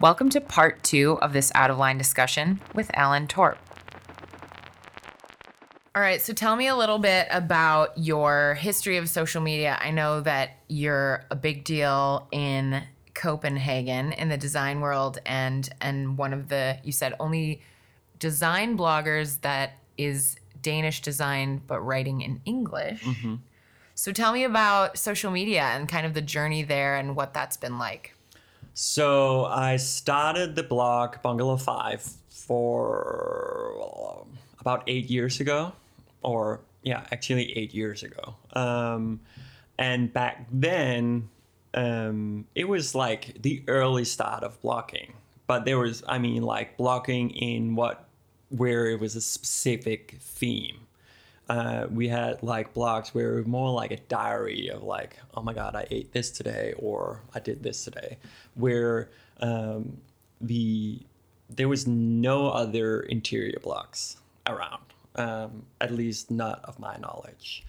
Welcome to part 2 of this out-of-line discussion with Alan Torp. All right, so tell me a little bit about your history of social media. I know that you're a big deal in Copenhagen in the design world and one of the, you said, only design bloggers that is Danish design but writing in English. Mm-hmm. So tell me about social media and kind of the journey there and what that's been like. So I started the blog Bungalow 5 for about 8 years ago. Or yeah, actually 8 years ago. And back then, it was like the early start of blogging, but there was, I mean, like blogging in where it was a specific theme. We had like blogs where it was more like a diary of like, oh my God, I ate this today, or I did this today, where there was no other interior blogs around. At least not of my knowledge.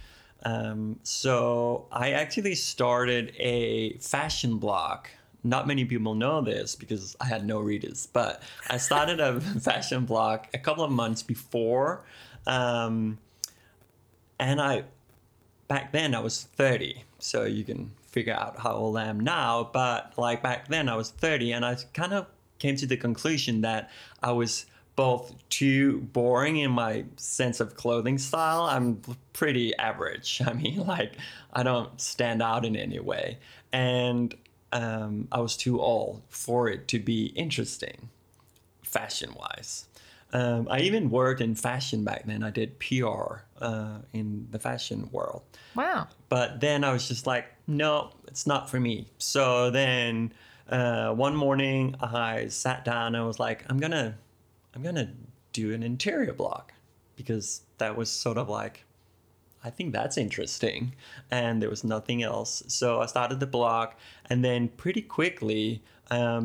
So I actually started a fashion blog. Not many people know this because I had no readers, but I started a fashion blog a couple of months before. Back then I was 30, so you can figure out how old I am now, but like back then I was 30 and I kind of came to the conclusion that I was both too boring in my sense of clothing style. I'm pretty average. I mean, like, I don't stand out in any way. And I was too old for it to be interesting, fashion-wise. I even worked in fashion back then. I did PR in the fashion world. Wow. But then I was just like, no, it's not for me. So then one morning I sat down and I was like, I'm gonna do an interior blog because that was sort of like, I think that's interesting. And there was nothing else. So I started the blog and then pretty quickly,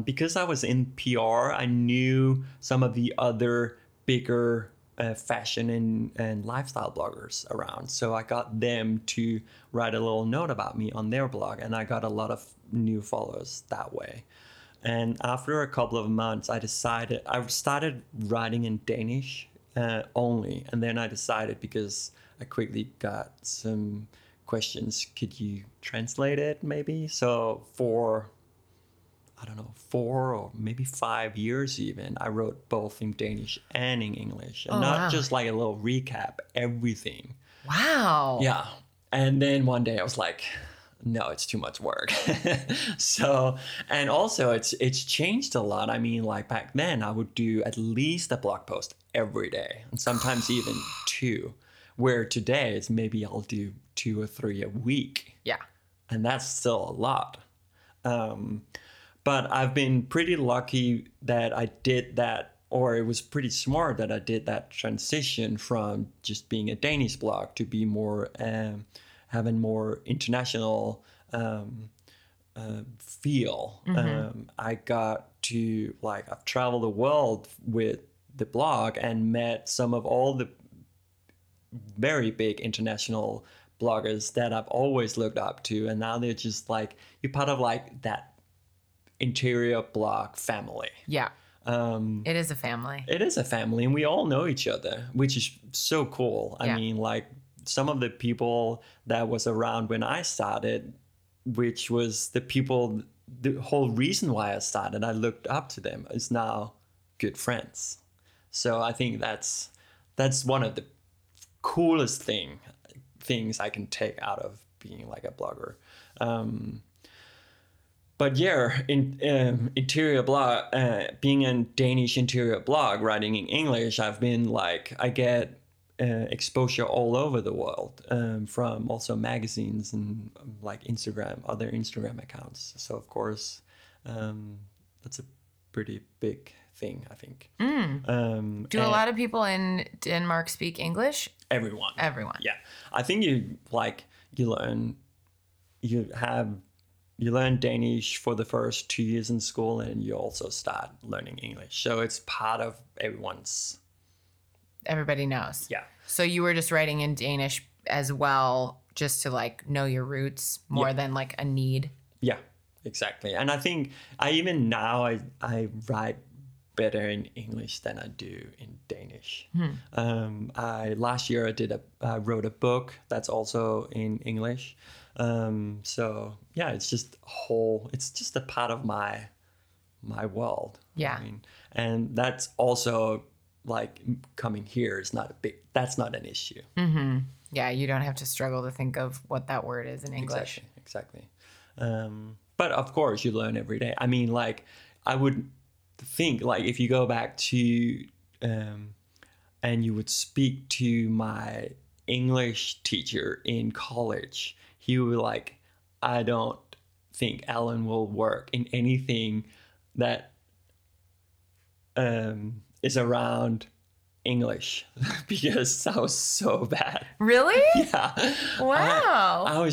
because I was in PR, I knew some of the other bigger fashion and lifestyle bloggers around. So I got them to write a little note about me on their blog and I got a lot of new followers that way. And after a couple of months, I started writing in Danish only. And then I decided, because I quickly got some questions, could you translate it maybe? So for, I don't know, 4 or maybe 5 years even, I wrote both in Danish and in English. And just like a little recap, everything. Wow. Yeah. And then one day I was like, no, it's too much work. So, and also it's changed a lot. I mean, like back then I would do at least a blog post every day and sometimes even 2, where today it's maybe I'll do 2 or 3 a week. Yeah. And that's still a lot. But I've been pretty lucky that I did that, or it was pretty smart that I did that transition from just being a Danish blog to be more, having more international feel. Mm-hmm. I got to, like, I've traveled the world with the blog and met some of all the very big international bloggers that I've always looked up to. And now they're just like, you're part of like that interior blog family. Yeah. It is a family. It is a family. And we all know each other, which is so cool. Yeah. I mean, like, some of the people that was around when I started, which was the whole reason why I started, I looked up to them, is now good friends. So I think that's one of the coolest things I can take out of being like a blogger. But yeah, interior blog, being a Danish interior blog, writing in English, I've been like, I get exposure all over the world, from also magazines and like Instagram, other Instagram accounts. So of course, that's a pretty big thing, I think. Do a lot of people in Denmark speak English? Everyone. Yeah. I think you learn, you have You learn Danish for the first 2 years in school, and you also start learning English. So it's part of everybody knows. Yeah. So you were just writing in Danish as well, just to like know your roots more than like a need. Yeah, exactly. And I think I write better in English than I do in Danish. I wrote a book that's also in English. So yeah, it's just a part of my world. Yeah. I mean, and that's also like coming here is that's not an issue. Mm-hmm. Yeah. You don't have to struggle to think of what that word is in English. Exactly. But of course you learn every day. I mean, like I would think like if you go back to, and you would speak to my English teacher in college, he would be like, I don't think Alan will work in anything that is around English because I was so bad. Really? Yeah. Wow. I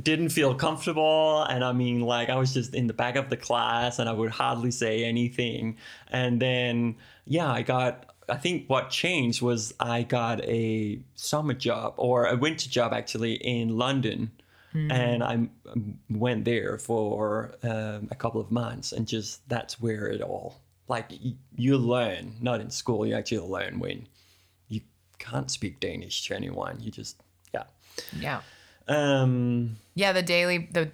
didn't feel comfortable. And I mean, like I was just in the back of the class and I would hardly say anything. And then, I think what changed was I got a summer job or a winter job actually in London. Mm. And I went there for a couple of months and just that's where it all like you learn, not in school, you actually learn when you can't speak Danish to anyone. You just, Yeah. Yeah, the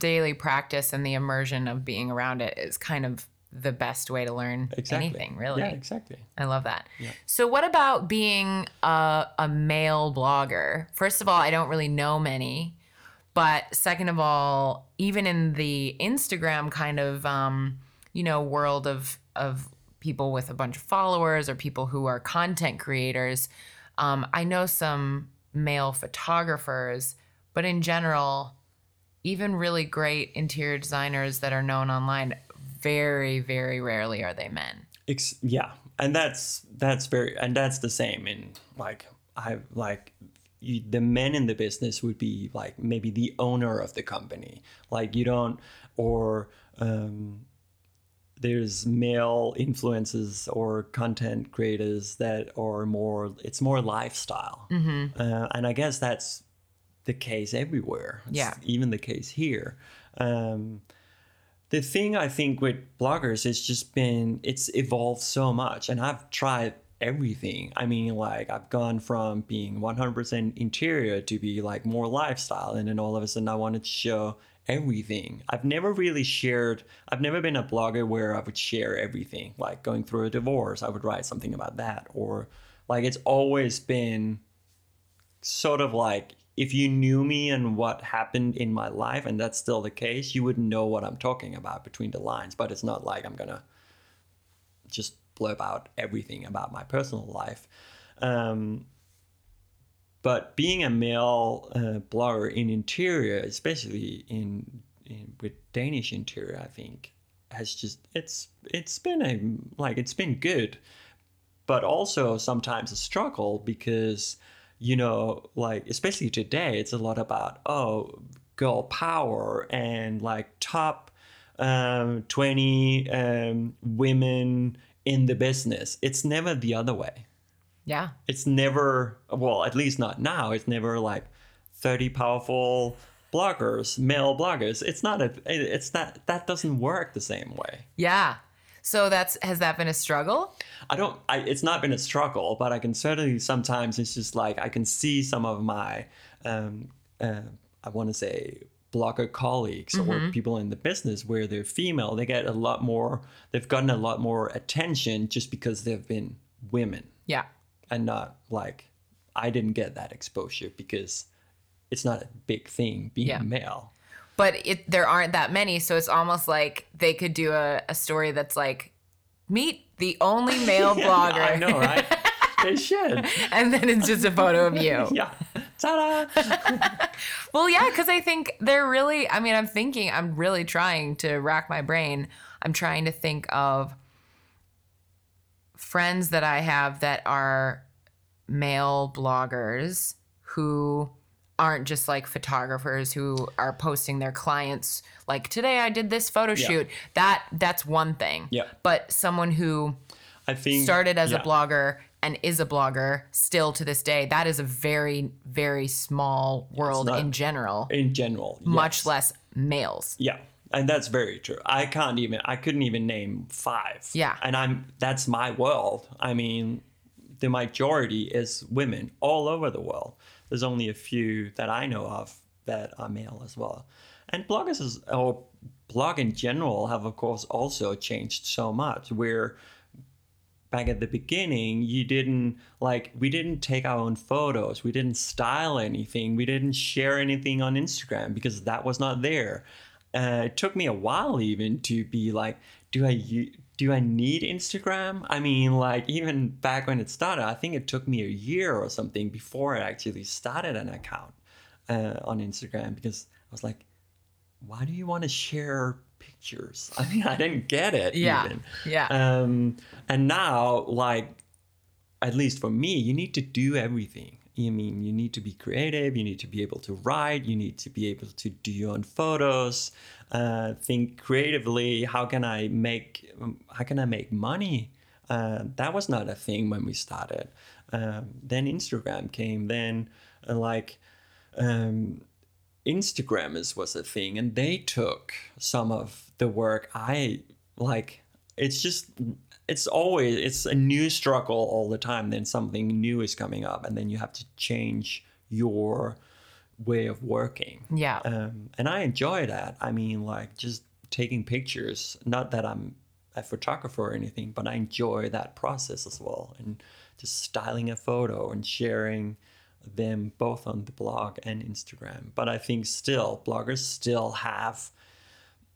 daily practice and the immersion of being around it is kind of the best way to learn anything, really. Yeah, exactly. I love that. Yeah. So what about being a male blogger? First of all, I don't really know many, but second of all, even in the Instagram kind of, world of people with a bunch of followers or people who are content creators, I know some male photographers, but in general, even really great interior designers that are known online, very, very rarely are they men. And that's the same in the men in the business would be like maybe the owner of the company. Like you don't, or there's male influencers or content creators that are more, it's more lifestyle. Mm-hmm. And I guess that's the case everywhere. It's even the case here. The thing I think with bloggers is it's evolved so much and I've tried everything. I mean, like I've gone from being 100% interior to be like more lifestyle. And then all of a sudden I wanted to show everything. I've never been a blogger where I would share everything, like going through a divorce, I would write something about that. Or like, it's always been sort of like, if you knew me and what happened in my life, and that's still the case, you wouldn't know what I'm talking about between the lines. But it's not like I'm going to just blurb out everything about my personal life. But being a male blogger in interior, especially with Danish interior, I think has just it's been good, but also sometimes a struggle because, you know, like, especially today, it's a lot about, girl power and like top 20 women in the business. It's never the other way. Yeah. It's never, well, at least not now. It's never like 30 powerful bloggers, male bloggers. That doesn't work the same way. Yeah. So has that been a struggle? It's not been a struggle, but I can certainly sometimes it's just like, I can see some of my, I want to say blogger colleagues or people in the business where they're female, they've gotten a lot more attention just because they've been women. Yeah. And not like, I didn't get that exposure because it's not a big thing being male. But there aren't that many, so it's almost like they could do a story that's like, meet the only male blogger. I know, right? They should. And then it's just a photo of you. Yeah. Ta-da! Well, yeah, because I think I'm really trying to rack my brain. I'm trying to think of friends that I have that are male bloggers who aren't just like photographers who are posting their clients like, today I did this photo shoot. That's one thing. Yeah. But someone who I think started as a blogger and is a blogger still to this day, that is a very, very small world in general. In general. Yes. Much less males. Yeah. And that's very true. I couldn't even name five. Yeah. And that's my world. I mean, the majority is women all over the world. There's only a few that I know of that are male as well. And blog in general have, of course, also changed so much, where back at the beginning, we didn't take our own photos. We didn't style anything. We didn't share anything on Instagram because that was not there. It took me a while even to be like, do I need Instagram? I mean, like, even back when it started, I think it took me a year or something before I actually started an account on Instagram, because I was like, why do you want to share pictures? I mean, I didn't get it. And now, like, at least for me, you need to do everything. I mean, you need to be creative, you need to be able to write, you need to be able to do your own photos, think creatively, how can I make money? That was not a thing when we started. Then Instagram came, Instagrammers was a thing, and they took some of the work. It's a new struggle all the time. Then something new is coming up, and then you have to change your way of working. Yeah. And I enjoy that. I mean, like, just taking pictures, not that I'm a photographer or anything, but I enjoy that process as well. And just styling a photo and sharing them both on the blog and Instagram. But I think still, bloggers still have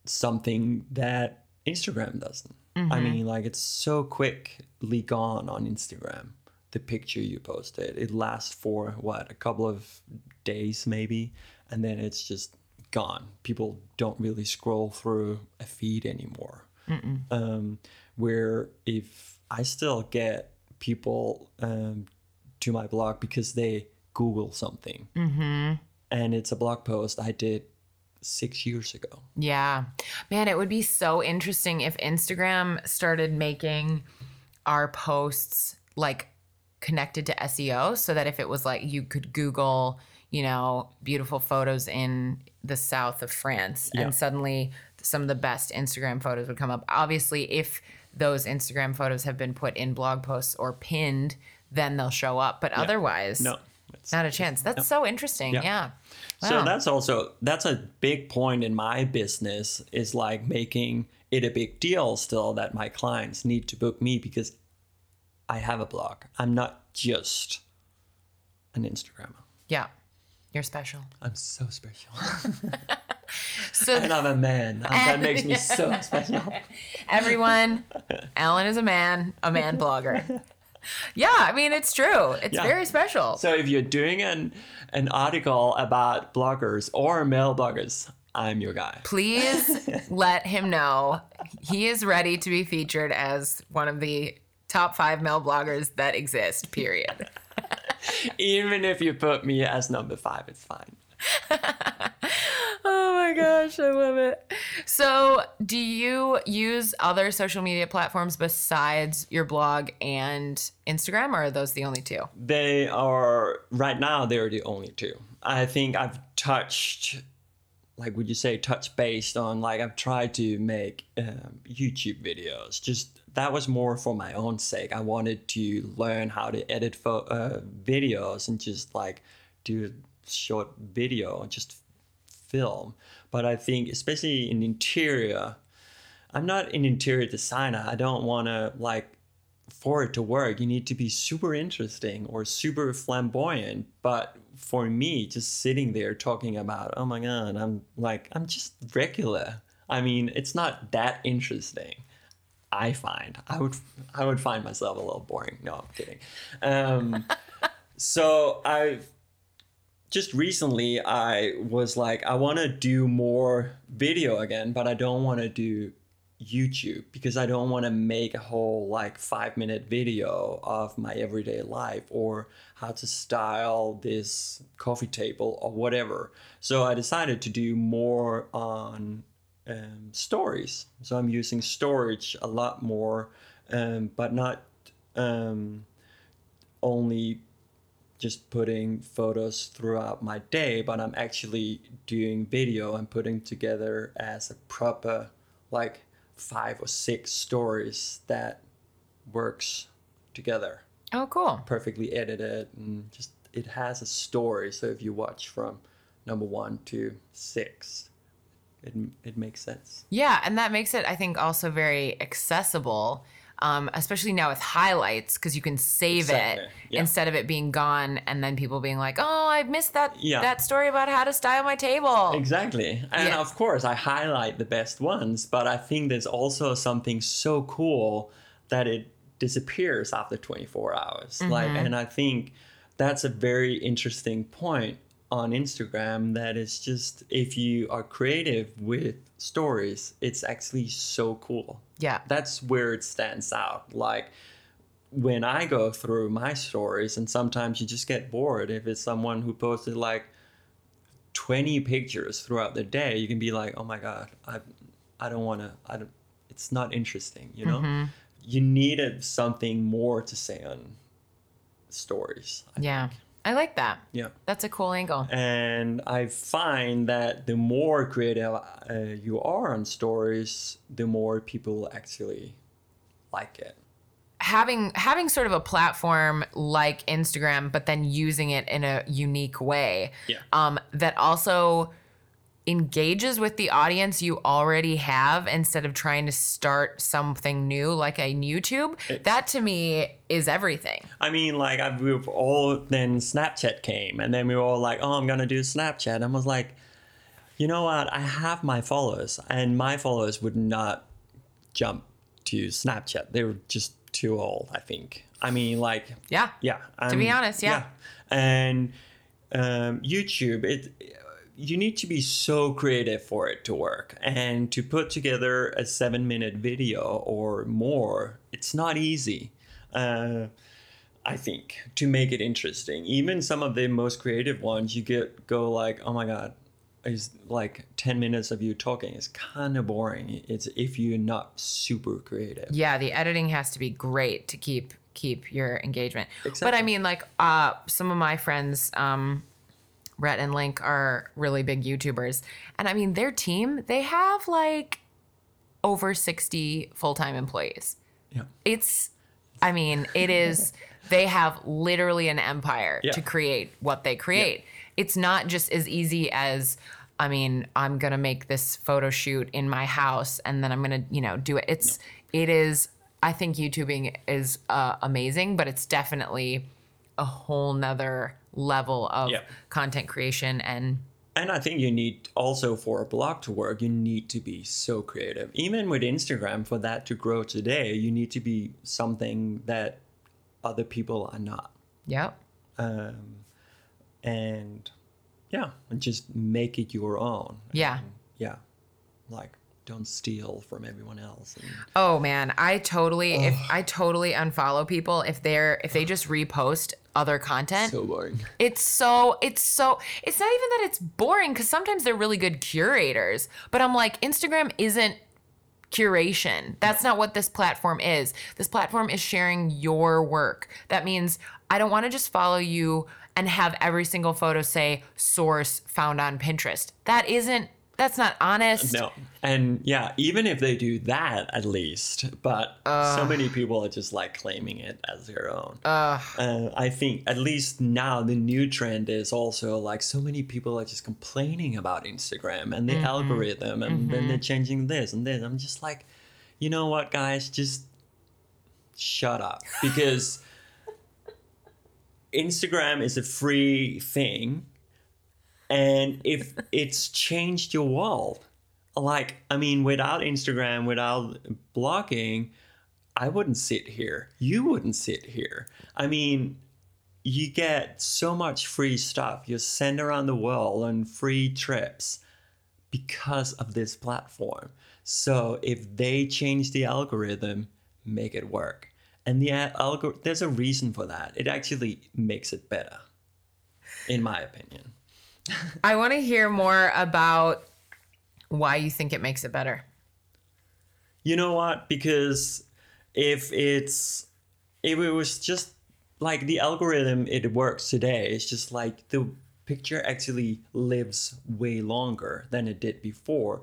something that Instagram doesn't. Mm-hmm. I mean, like, it's so quickly gone on Instagram. The picture you posted, it lasts for a couple of days maybe, and then it's just gone. People don't really scroll through a feed anymore. Where if I still get people to my blog because they Google something, and it's a blog post I did 6 years ago. Yeah. Man, it would be so interesting if Instagram started making our posts like connected to SEO, so that if it was like, you could Google, beautiful photos in the south of France, and suddenly some of the best Instagram photos would come up. Obviously, if those Instagram photos have been put in blog posts or pinned, then they'll show up. But otherwise, no. Not a chance. That's so interesting. Yeah. Wow. So that's a big point in my business, is like making it a big deal still that my clients need to book me because I have a blog. I'm not just an Instagrammer. Yeah. You're special. I'm so special. And I'm a man. That makes me so special. Everyone, Alan is a man blogger. Yeah, I mean, it's true. It's very special. So if you're doing an article about bloggers or male bloggers, I'm your guy. Please let him know. He is ready to be featured as one of the top 5 male bloggers that exist, period. Even if you put me as number 5, it's fine. Oh my gosh, I love it. So do you use other social media platforms besides your blog and Instagram, or are those the only two? They're the only two. I think I've touch based on, like, I've tried to make YouTube videos. Just that was more for my own sake. I wanted to learn how to edit for videos and just like do short video and just film. But I think, especially in interior, I'm not an interior designer. I don't want to, like, for it to work, you need to be super interesting or super flamboyant. But for me, just sitting there talking about, oh my God, I'm just regular. I mean, it's not that interesting. I find I would find myself a little boring. No, I'm kidding. So I've just recently, I was like, I want to do more video again, but I don't want to do YouTube, because I don't want to make a whole like 5-minute video of my everyday life or how to style this coffee table or whatever. So I decided to do more on stories. So I'm using storage a lot more, but not only just putting photos throughout my day, but I'm actually doing video and putting together as a proper like 5 or 6 stories that works together. Oh, cool. Perfectly edited, and just it has a story. So if you watch from number 1 to 6, it makes sense. Yeah, and that makes it, I think, also very accessible, especially now with highlights, because you can save it instead of it being gone and then people being like, oh, I missed that that story about how to style my table. Exactly. And of course, I highlight the best ones, but I think there's also something so cool that it disappears after 24 hours. Mm-hmm. And I think that's a very interesting point on Instagram, that is just, if you are creative with stories, it's actually so cool. Yeah. That's where it stands out. Like when I go through my stories, and sometimes you just get bored. If it's someone who posted like 20 pictures throughout the day, you can be like, oh my God, I don't, it's not interesting, you know? Mm-hmm. You needed something more to say on stories. I think. I like that. Yeah. That's a cool angle. And I find that the more creative you are on stories, the more people actually like it. Having sort of a platform like Instagram, but then using it in a unique way that also engages with the audience you already have, instead of trying to start something new like on YouTube. That to me is everything. I mean, we've all, then Snapchat came, and then we were all like, oh, I'm gonna do Snapchat. And I was like, you know what? I have my followers, and my followers would not jump to Snapchat. They were just too old, I think. I mean, to be honest, And YouTube, you need to be so creative for it to work, and to put together a 7-minute video or more, it's not easy, I think, to make it interesting. Even some of the most creative ones, you go like, oh my God, is like 10 minutes of you talking is kind of boring. It's if you're not super creative. Yeah, the editing has to be great to keep your engagement. Exactly. But I mean, some of my friends, Rhett and Link, are really big YouTubers. And I mean, their team, they have over 60 full-time employees. Yeah. They have literally an empire to create what they create. Yeah. It's not just as easy as, I mean, I'm going to make this photo shoot in my house and then I'm going to, do it. It is, I think YouTubing is amazing, but it's definitely a whole nother level of content creation. And I think you need also, for a blog to work, you need to be so creative. Even with Instagram, for that to grow today, you need to be something that other people are not. Yeah. And just make it your own. Yeah. And don't steal from everyone else. Oh man, I totally unfollow people if they just repost other content. So boring. It's not even that it's boring, because sometimes they're really good curators, but I'm like, Instagram isn't curation. That's not what this platform is. This platform is sharing your work. That means I don't want to just follow you and have every single photo say source found on Pinterest. That's not honest. No. And even if they do that, at least. But so many people are just claiming it as their own. I think at least now the new trend is also so many people are just complaining about Instagram and the algorithm, and then they're changing this and this. I'm just like, you know what, guys, just shut up. Because Instagram is a free thing. And if it's changed your world, without Instagram, without blogging, I wouldn't sit here. You wouldn't sit here. I mean, you get so much free stuff. You're sent around the world on free trips. because of this platform. So if they change the algorithm, make it work. And the there's a reason for that. It actually makes it better, in my opinion. I want to hear more about why you think it makes it better. You know what? Because if it was just like the algorithm, it works today. It's just like the picture actually lives way longer than it did before.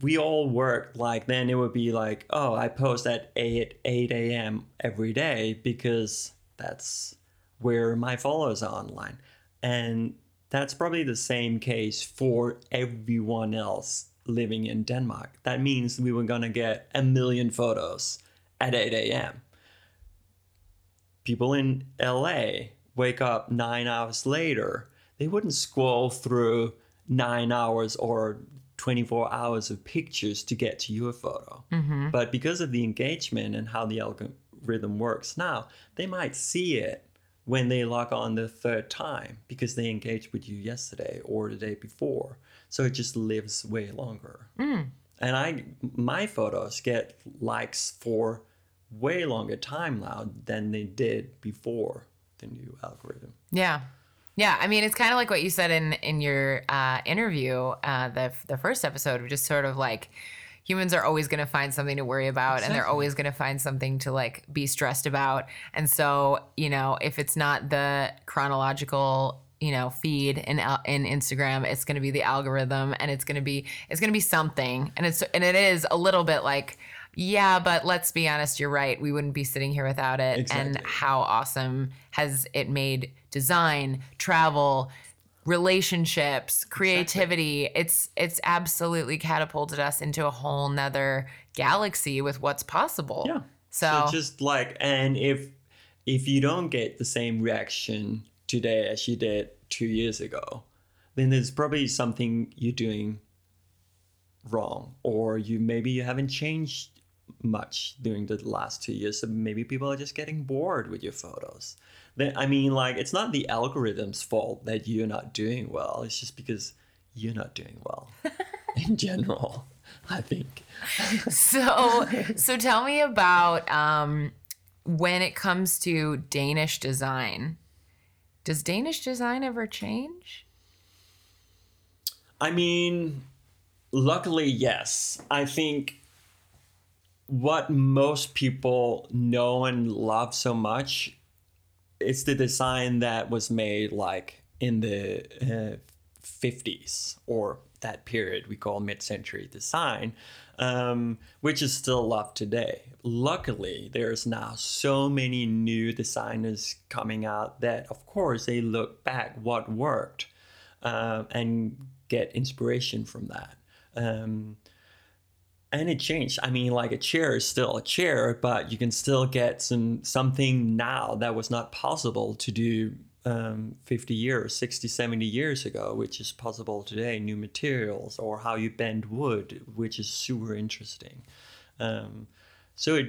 We all worked like then it would be like, oh, I post at 8 a.m. every day because that's where my followers are online. And that's probably the same case for everyone else living in Denmark. That means we were going to get 1 million photos at 8 a.m. People in LA wake up 9 hours later. They wouldn't scroll through 9 hours or 24 hours of pictures to get to your photo. Mm-hmm. But because of the engagement and how the algorithm works now, they might see it when they log on the third time because they engaged with you yesterday or the day before. So it just lives way longer. Mm. And my photos get likes for way longer time now than they did before the new algorithm. Yeah. Yeah, I mean, it's kind of like what you said in your interview, the first episode, which is sort of like humans are always going to find something to worry about. Exactly. And they're always going to find something to like be stressed about. And so, you know, if it's not the chronological, you know, feed in Instagram, it's going to be the algorithm, and it's going to be something. And it is a little bit like, yeah, but let's be honest, you're right. We wouldn't be sitting here without it. Exactly. And how awesome has it made design, travel, relationships, creativity. Exactly. It's absolutely catapulted us into a whole nother galaxy with what's possible. Yeah. So just like, and if you don't get the same reaction today as you did 2 years ago, then there's probably something you're doing wrong, or maybe you haven't changed much during the last 2 years, so maybe people are just getting bored with your photos. Then I mean, like, it's not the algorithm's fault that you're not doing well. It's just because you're not doing well in general, I think. So tell me about when it comes to Danish design. Does Danish design ever change? I mean, luckily, yes. I think what most people know and love so much is the design that was made like in the 50s, or that period we call mid-century design, which is still loved today. Luckily, there's now so many new designers coming out that, of course, they look back what worked and get inspiration from that. And it changed. I mean, like, a chair is still a chair, but you can still get something now that was not possible to do 50 years, 60, 70 years ago, which is possible today. New materials, or how you bend wood, which is super interesting. So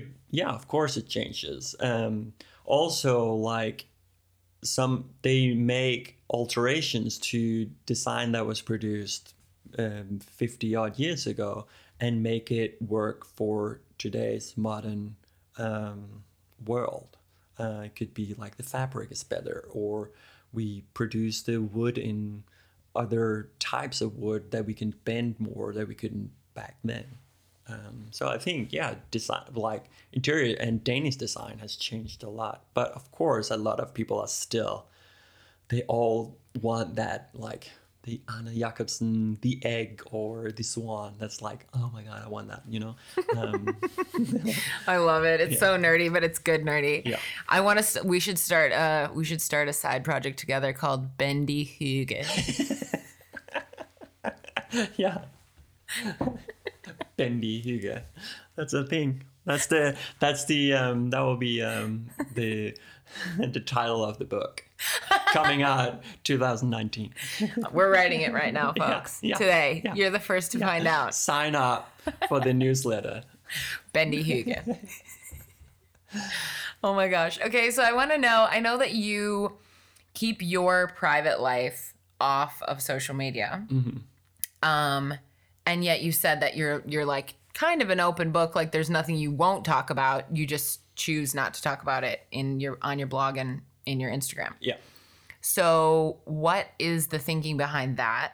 of course it changes. Also, like, they make alterations to design that was produced 50 odd years ago and make it work for today's modern world. It could be like the fabric is better, or we produce the wood in other types of wood that we can bend more that we couldn't back then. So I think, yeah, design, like interior and Danish design has changed a lot. But of course, a lot of people are still, they all want that, like, the Anna Jakobsen, the egg, or the swan. That's like, oh my God, I want that, you know? I love it. It's so nerdy, but it's good nerdy. Yeah. I want to, we should start a side project together called Bendy Hygge. Yeah. Bendy Hygge. That's a thing. That will be the the title of the book coming out 2019. We're writing it right now, folks. Yeah, yeah, today. Yeah. You're the first to find out. Sign up for the newsletter. Bendy Hygge. Oh my gosh. Okay, so I want to know, I know that you keep your private life off of social media. Mm-hmm. And yet you said that you're like kind of an open book, like there's nothing you won't talk about. You just choose not to talk about it on your blog and in your Instagram. Yeah. So what is the thinking behind that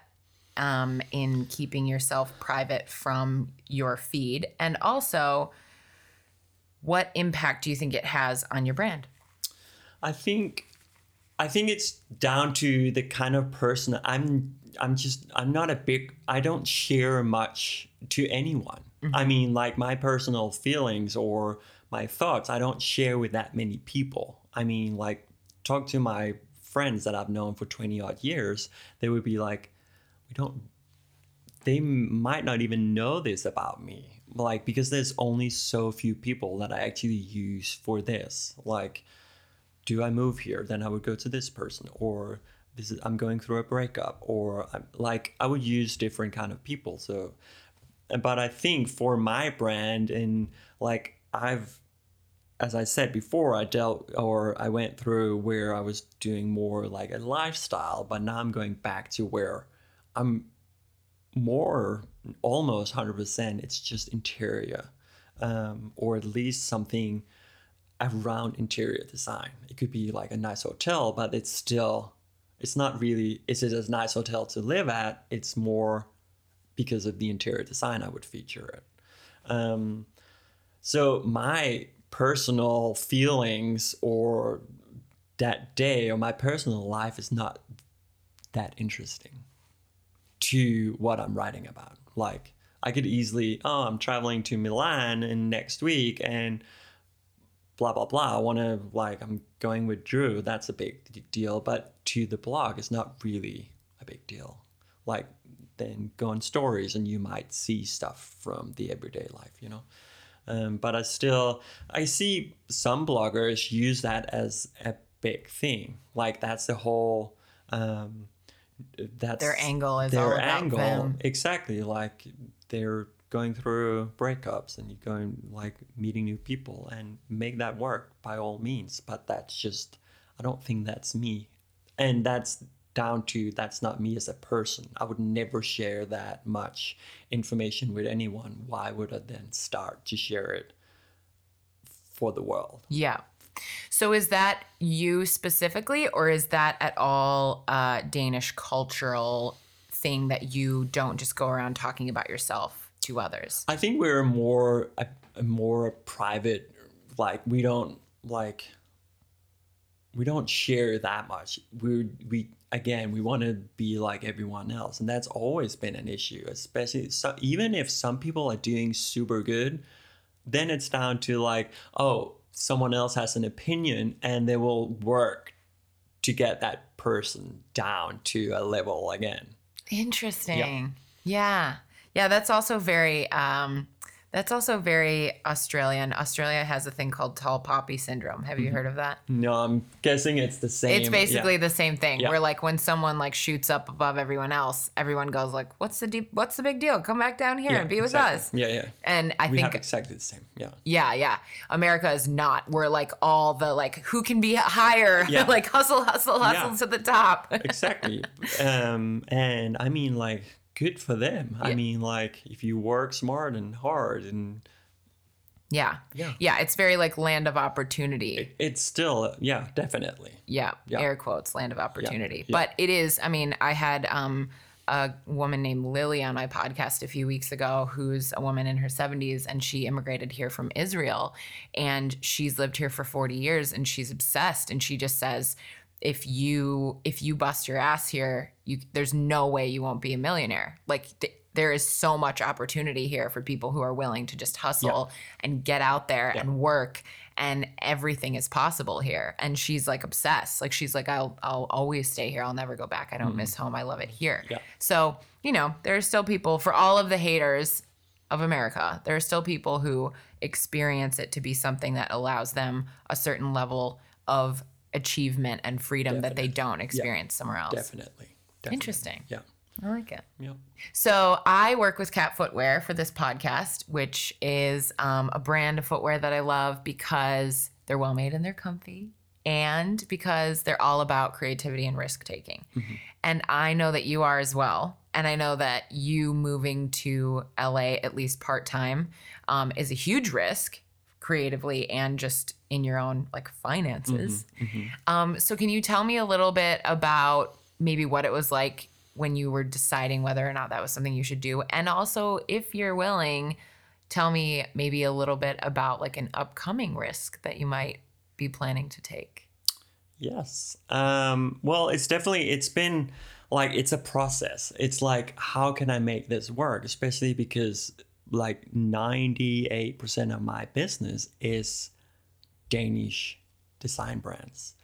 in keeping yourself private from your feed? And also, what impact do you think it has on your brand? I think it's down to the kind of person I don't share much to anyone. Mm-hmm. I mean, like my personal feelings or my thoughts, I don't share with that many people. I mean, like talk to my friends that I've known for 20 odd years, they would be like, they might not even know this about me. Like, because there's only so few people that I actually use for this. Like, do I move here? Then I would go to this person, or I'm going through a breakup, or I would use different kind of people. So, but I think for my brand, and like as I said before, I went through where I was doing more like a lifestyle, but now I'm going back to where I'm more almost 100%. It's just interior, or at least something around interior design. It could be like a nice hotel, but it's not really, is it a nice hotel to live at? It's more because of the interior design I would feature it. So my personal feelings or that day or my personal life is not that interesting to what I'm writing about. Like I could easily, I'm traveling to Milan and next week and blah, blah, blah. I'm going with Drew. That's a big deal. But to the blog, it's not really a big deal. Like then go on stories and you might see stuff from the everyday life, you know? But I see some bloggers use that as a big thing. Like that's the whole, that's their angle is their all about angle. Them. Exactly. Like they're going through breakups and you're going like meeting new people and make that work by all means. But that's just, I don't think that's me. And that's down to, that's not me as a person. I would never share that much information with anyone. Why would I then start to share it for the world? Yeah. So is that you specifically, or is that at all a Danish cultural thing that you don't just go around talking about yourself to others? I think we're more private, like we don't share that much. We want to be like everyone else. And that's always been an issue, especially even if some people are doing super good, then it's down to like, oh, someone else has an opinion and they will work to get that person down to a level again. Interesting. Yeah. Yeah. That's also very Australian. Australia has a thing called tall poppy syndrome. Have you heard of that? No, I'm guessing it's the same. It's basically the same thing. Yeah. Where like when someone like shoots up above everyone else, everyone goes like, what's the big deal? Come back down here and be with us. Yeah, yeah. And we have exactly the same. Yeah. Yeah, yeah. America is not. We're like all the like who can be higher? Yeah. Like hustle to the top. Exactly. And I mean like good for them. Yeah. I mean, like if you work smart and hard and yeah, it's very like land of opportunity. It's still, yeah, definitely. Yeah. Air quotes, land of opportunity. Yeah. Yeah. But it is, I mean, I had a woman named Lily on my podcast a few weeks ago, who's a woman in her 70s, and she immigrated here from Israel, and she's lived here for 40 years and she's obsessed. And she just says, if you bust your ass here, there's no way you won't be a millionaire. Like there is so much opportunity here for people who are willing to just hustle and get out there and work, and everything is possible here. And she's like obsessed. Like she's like, I'll always stay here. I'll never go back. I don't miss home. I love it here. Yeah. So, you know, there are still people, for all of the haters of America, there are still people who experience it to be something that allows them a certain level of achievement and freedom that they don't experience somewhere else. Definitely. Interesting. Yeah. I like it. Yeah. So I work with Cat Footwear for this podcast, which is a brand of footwear that I love because they're well made and they're comfy, and because they're all about creativity and risk taking. Mm-hmm. And I know that you are as well. And I know that you moving to LA, at least part-time, is a huge risk creatively and just in your own like finances. Mm-hmm, mm-hmm. So can you tell me a little bit about maybe what it was like when you were deciding whether or not that was something you should do? And also, if you're willing, tell me maybe a little bit about like an upcoming risk that you might be planning to take. Yes. Well, it's been like, it's a process. It's like, how can I make this work? Especially because like 98% of my business is Danish design brands.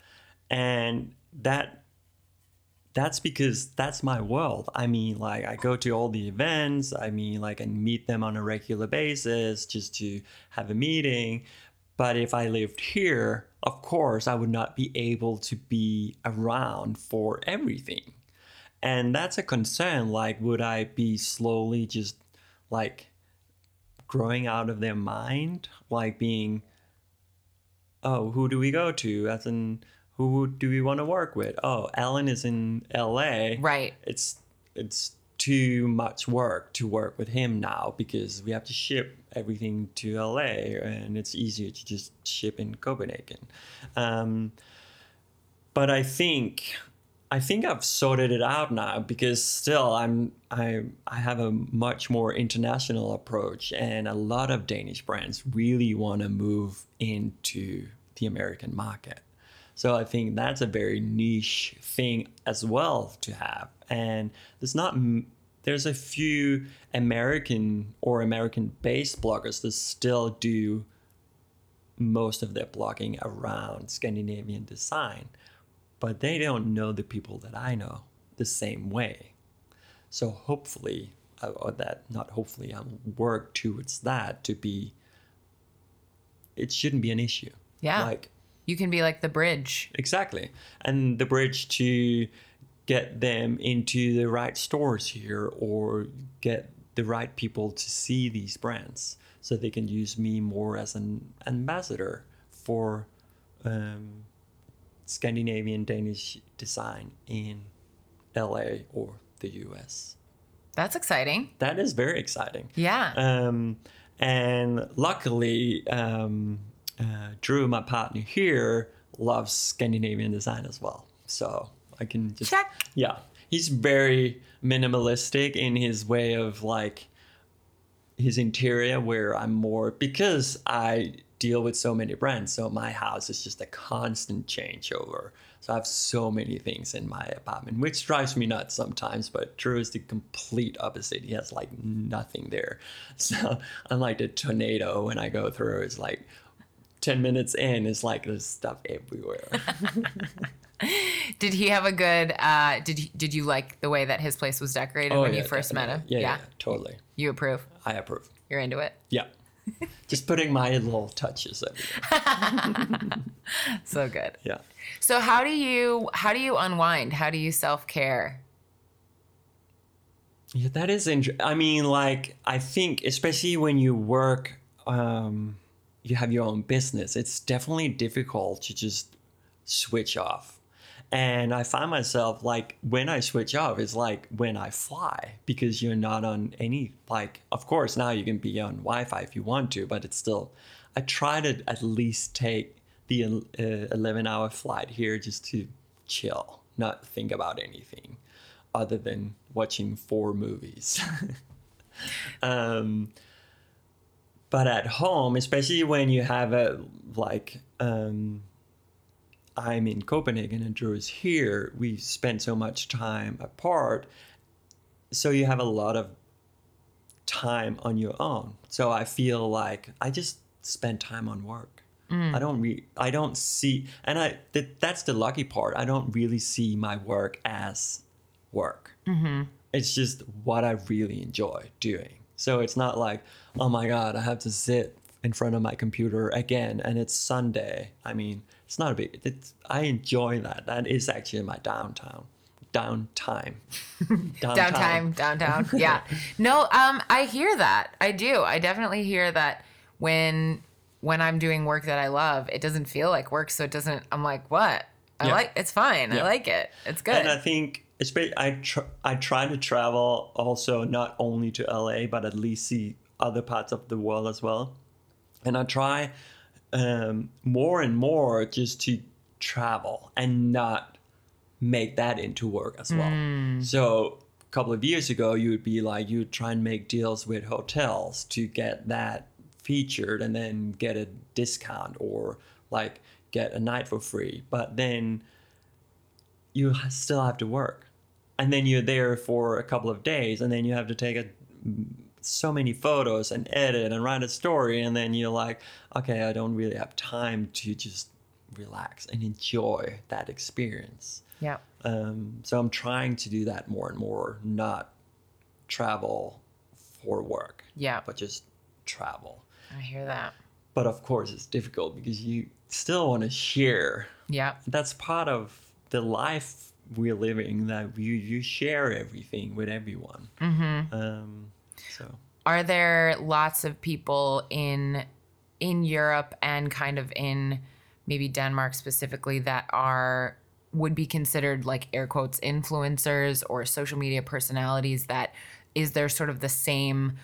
And that's because that's my world. I mean, like I go to all the events, I mean, like I meet them on a regular basis just to have a meeting. But if I lived here, of course, I would not be able to be around for everything. And that's a concern. Like, would I be slowly just like growing out of their mind? Like being, oh, who do we go to? As in, who do we want to work with? Oh, Alan is in LA. Right. It's too much work to work with him now because we have to ship everything to LA, and it's easier to just ship in Copenhagen. But I think I've sorted it out now because still I have a much more international approach, and a lot of Danish brands really want to move into the American market. So I think that's a very niche thing as well to have. And there's a few American or American-based bloggers that still do most of their blogging around Scandinavian design, but they don't know the people that I know the same way. So I'll work towards that to be, it shouldn't be an issue. Yeah. Like, you can be like the bridge. Exactly. And the bridge to get them into the right stores here or get the right people to see these brands so they can use me more as an ambassador for Scandinavian Danish design in LA or the US. That's exciting. That is very exciting. Yeah. And luckily, Drew, my partner here, loves Scandinavian design as well. So I can just check. Yeah. He's very minimalistic in his way of like his interior, where I'm more, because I deal with so many brands. So my house is just a constant changeover. So I have so many things in my apartment, which drives me nuts sometimes, but Drew is the complete opposite. He has like nothing there. So I'm like the tornado when I go through. It's like 10 minutes in, it's like there's stuff everywhere. Did he have a good, did you like the way that his place was decorated when you first met him? Yeah, totally. You approve? I approve. You're into it? Yeah. Just putting my little touches everywhere. So good. Yeah. So how do you unwind? How do you self-care? Yeah, that is interesting. I mean, like, I think especially when you work, you have your own business, it's definitely difficult to just switch off. And I find myself like when I switch off, it's like when I fly, because you're not on any, like, of course now you can be on Wi-Fi if you want to, but it's still, I try to at least take the 11-hour flight here just to chill, not think about anything other than watching 4 movies. But at home, especially when you have I'm in Copenhagen and Drew is here, we spend so much time apart. So you have a lot of time on your own. So I feel like I just spend time on work. Mm. That's the lucky part. I don't really see my work as work. Mm-hmm. It's just what I really enjoy doing. So it's not like, oh my God, I have to sit in front of my computer again and it's Sunday. I mean, it's not a big, I enjoy that. That is actually my downtime. Downtown. Yeah. No, I hear that. I do. I definitely hear that when I'm doing work that I love, it doesn't feel like work. So I'm like, what? It's fine. Yeah. I like it. It's good. And I think it's I try to travel also not only to LA, but at least see other parts of the world as well. And I try more and more just to travel and not make that into work as well. So a couple of years ago, you would be like, you would try and make deals with hotels to get that featured and then get a discount or like get a night for free. But then you still have to work. And then you're there for a couple of days and then you have to take so many photos and edit and write a story. And then you're like, okay, I don't really have time to just relax and enjoy that experience. Yeah. So I'm trying to do that more and more, not travel for work. Yeah. But just travel. I hear that. But of course it's difficult because you still want to share. Yeah. That's part of the life we're living, that you share everything with everyone. Mm-hmm. So are there lots of people in Europe and kind of in maybe Denmark specifically that would be considered like air quotes influencers or social media personalities? That is there sort of the same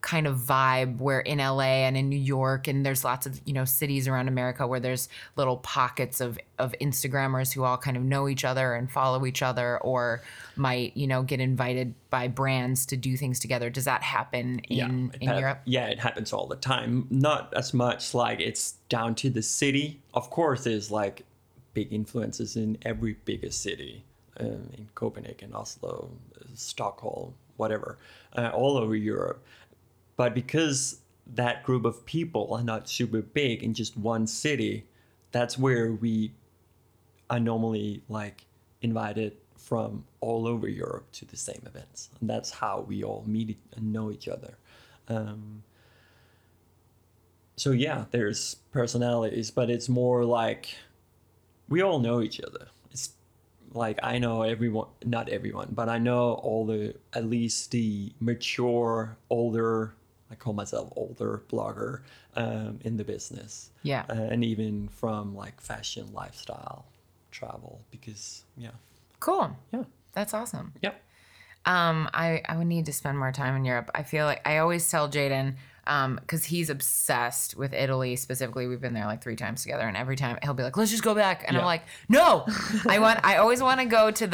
kind of vibe where in LA and in New York, and there's lots of, you know, cities around America where there's little pockets of Instagrammers who all kind of know each other and follow each other, or might, you know, get invited by brands to do things together? Does that happen in Europe? Yeah, it happens all the time. Not as much like it's down to the city. Of course, there's like big influences in every bigger city, in Copenhagen, Oslo, Stockholm, whatever, all over Europe. But because that group of people are not super big in just one city, that's where we are normally like invited from all over Europe to the same events. And that's how we all meet and know each other. So yeah, there's personalities, but it's more like we all know each other. It's like I know everyone, not everyone, but I know at least the mature, older, I call myself older blogger in the business. Yeah. And even from like fashion, lifestyle, travel, because yeah. Cool. Yeah. That's awesome. Yep. I would need to spend more time in Europe. I feel like I always tell Jaden, because he's obsessed with Italy specifically. We've been there like 3 times together, and every time he'll be like, let's just go back. And yeah. I'm like, no, I want to go to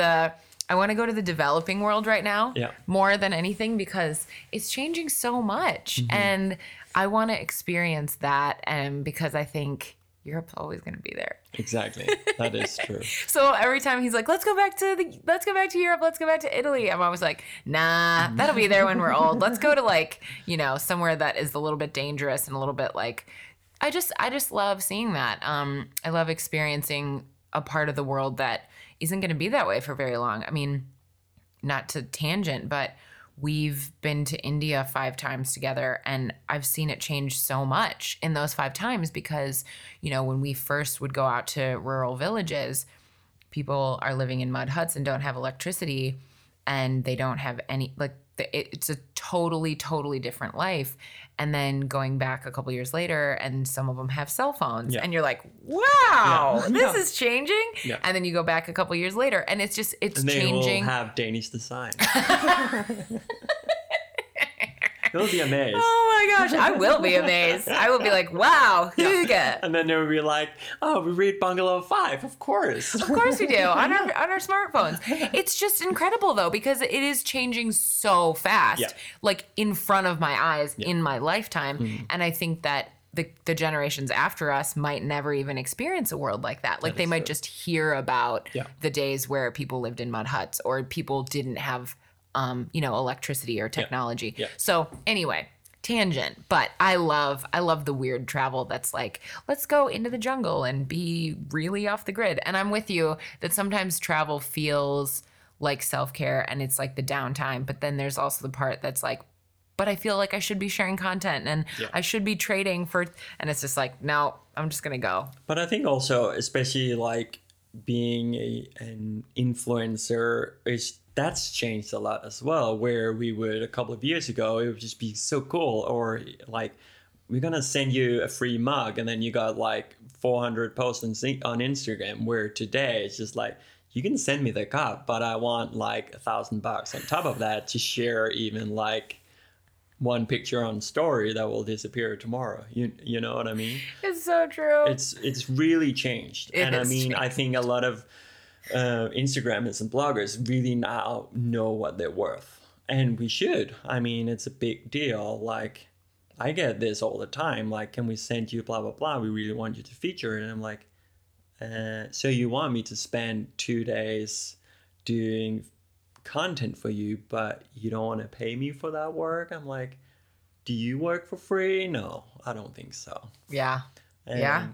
the developing world right now, yeah, more than anything, because it's changing so much. Mm-hmm. And I want to experience that. And because I think Europe's always going to be there. Exactly. That is true. So every time he's like, let's go back to Europe. Let's go back to Italy. I'm always like, nah, that'll be there when we're old. Let's go to like, you know, somewhere that is a little bit dangerous and a little bit like, I just love seeing that. I love experiencing a part of the world that isn't going to be that way for very long. I mean, not to tangent, but we've been to India 5 times together, and I've seen it change so much in those 5 times because, you know, when we first would go out to rural villages, people are living in mud huts and don't have electricity, and they don't have any, like, it's a totally, totally different life. And then going back a couple years later, and some of them have cell phones, yeah, and you're like, wow, yeah, this is changing. Yeah. And then you go back a couple years later, and it's just, it's changing. And they will have Danish design. You'll be amazed. Oh my gosh, I will be amazed. I will be like, wow, yeah. And then they'll be like, oh, we read Bungalow 5, of course. Of course we do, on our smartphones. It's just incredible though, because it is changing so fast, yeah, like in front of my eyes, yeah, in my lifetime. Mm-hmm. And I think that the generations after us might never even experience a world like that. Like that they might just hear about, yeah, the days where people lived in mud huts or people didn't have electricity or technology. Yeah. Yeah. So anyway, tangent, but I love the weird travel that's like, let's go into the jungle and be really off the grid. And I'm with you that sometimes travel feels like self-care and it's like the downtime, but then there's also the part that's like, but I feel like I should be sharing content and yeah, I should be trading for, and it's just like, no, I'm just going to go. But I think also, especially like being an influencer that's changed a lot as well, where we would, a couple of years ago, it would just be so cool, or like, we're gonna send you a free mug, and then you got like 400 posts on Instagram, where today it's just like, you can send me the cup, but I want like $1,000 on top of that to share even like one picture on story that will disappear tomorrow. You know what I mean? It's so true. It's really changed. I think a lot of Instagrammers and bloggers really now know what they're worth. And we should. I mean, it's a big deal. Like, I get this all the time. Like, can we send you blah, blah, blah? We really want you to feature it. And I'm like, so you want me to spend 2 days doing content for you, but you don't want to pay me for that work? I'm like, do you work for free? No, I don't think so. Yeah. Yeah.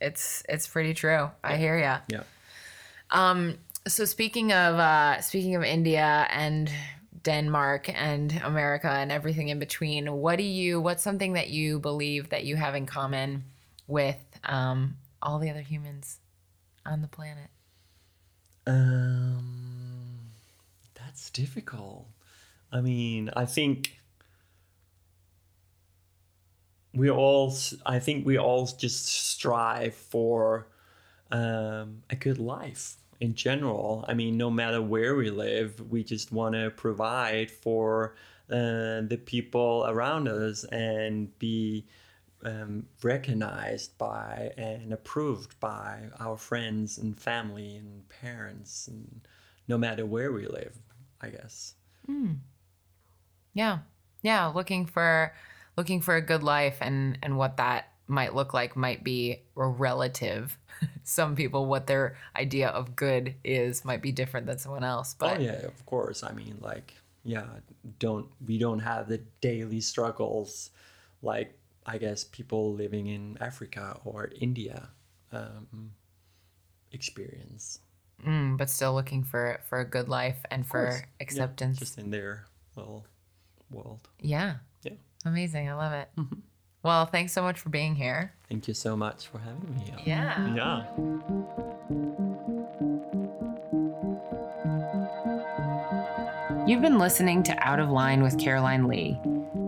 It's pretty true. Yeah. I hear ya. Yeah. So speaking of India and Denmark and America and everything in between, what's something that you believe that you have in common with all the other humans on the planet? That's difficult. I mean, I think we all just strive for a good life. In general, I mean, no matter where we live, we just want to provide for the people around us and be recognized by and approved by our friends and family and parents, and no matter where we live, I guess. Mm. Yeah. Looking for a good life and what that might look like might be relative. Some people, what their idea of good is might be different than someone else. But oh yeah, of course. I mean, like, yeah, we don't have the daily struggles like I guess people living in Africa or India experience. But still looking for a good life and for acceptance. Yeah, just in their little world. Yeah. Amazing. I love it. Mm-hmm. Well, thanks so much for being here. Thank you so much for having me. Yeah. You've been listening to Out of Line with Caroline Lee.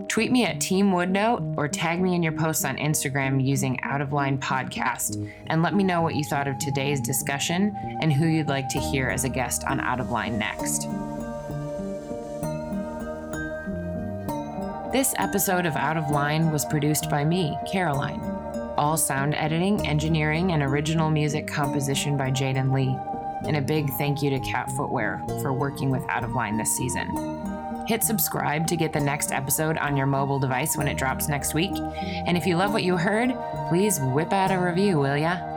Tweet me at Team Woodnote or tag me in your posts on Instagram using Out of Line Podcast, and let me know what you thought of today's discussion and who you'd like to hear as a guest on Out of Line next. This episode of Out of Line was produced by me, Caroline. All sound editing, engineering, and original music composition by Jaden Lee. And a big thank you to Cat Footwear for working with Out of Line this season. Hit subscribe to get the next episode on your mobile device when it drops next week. And if you love what you heard, please whip out a review, will ya?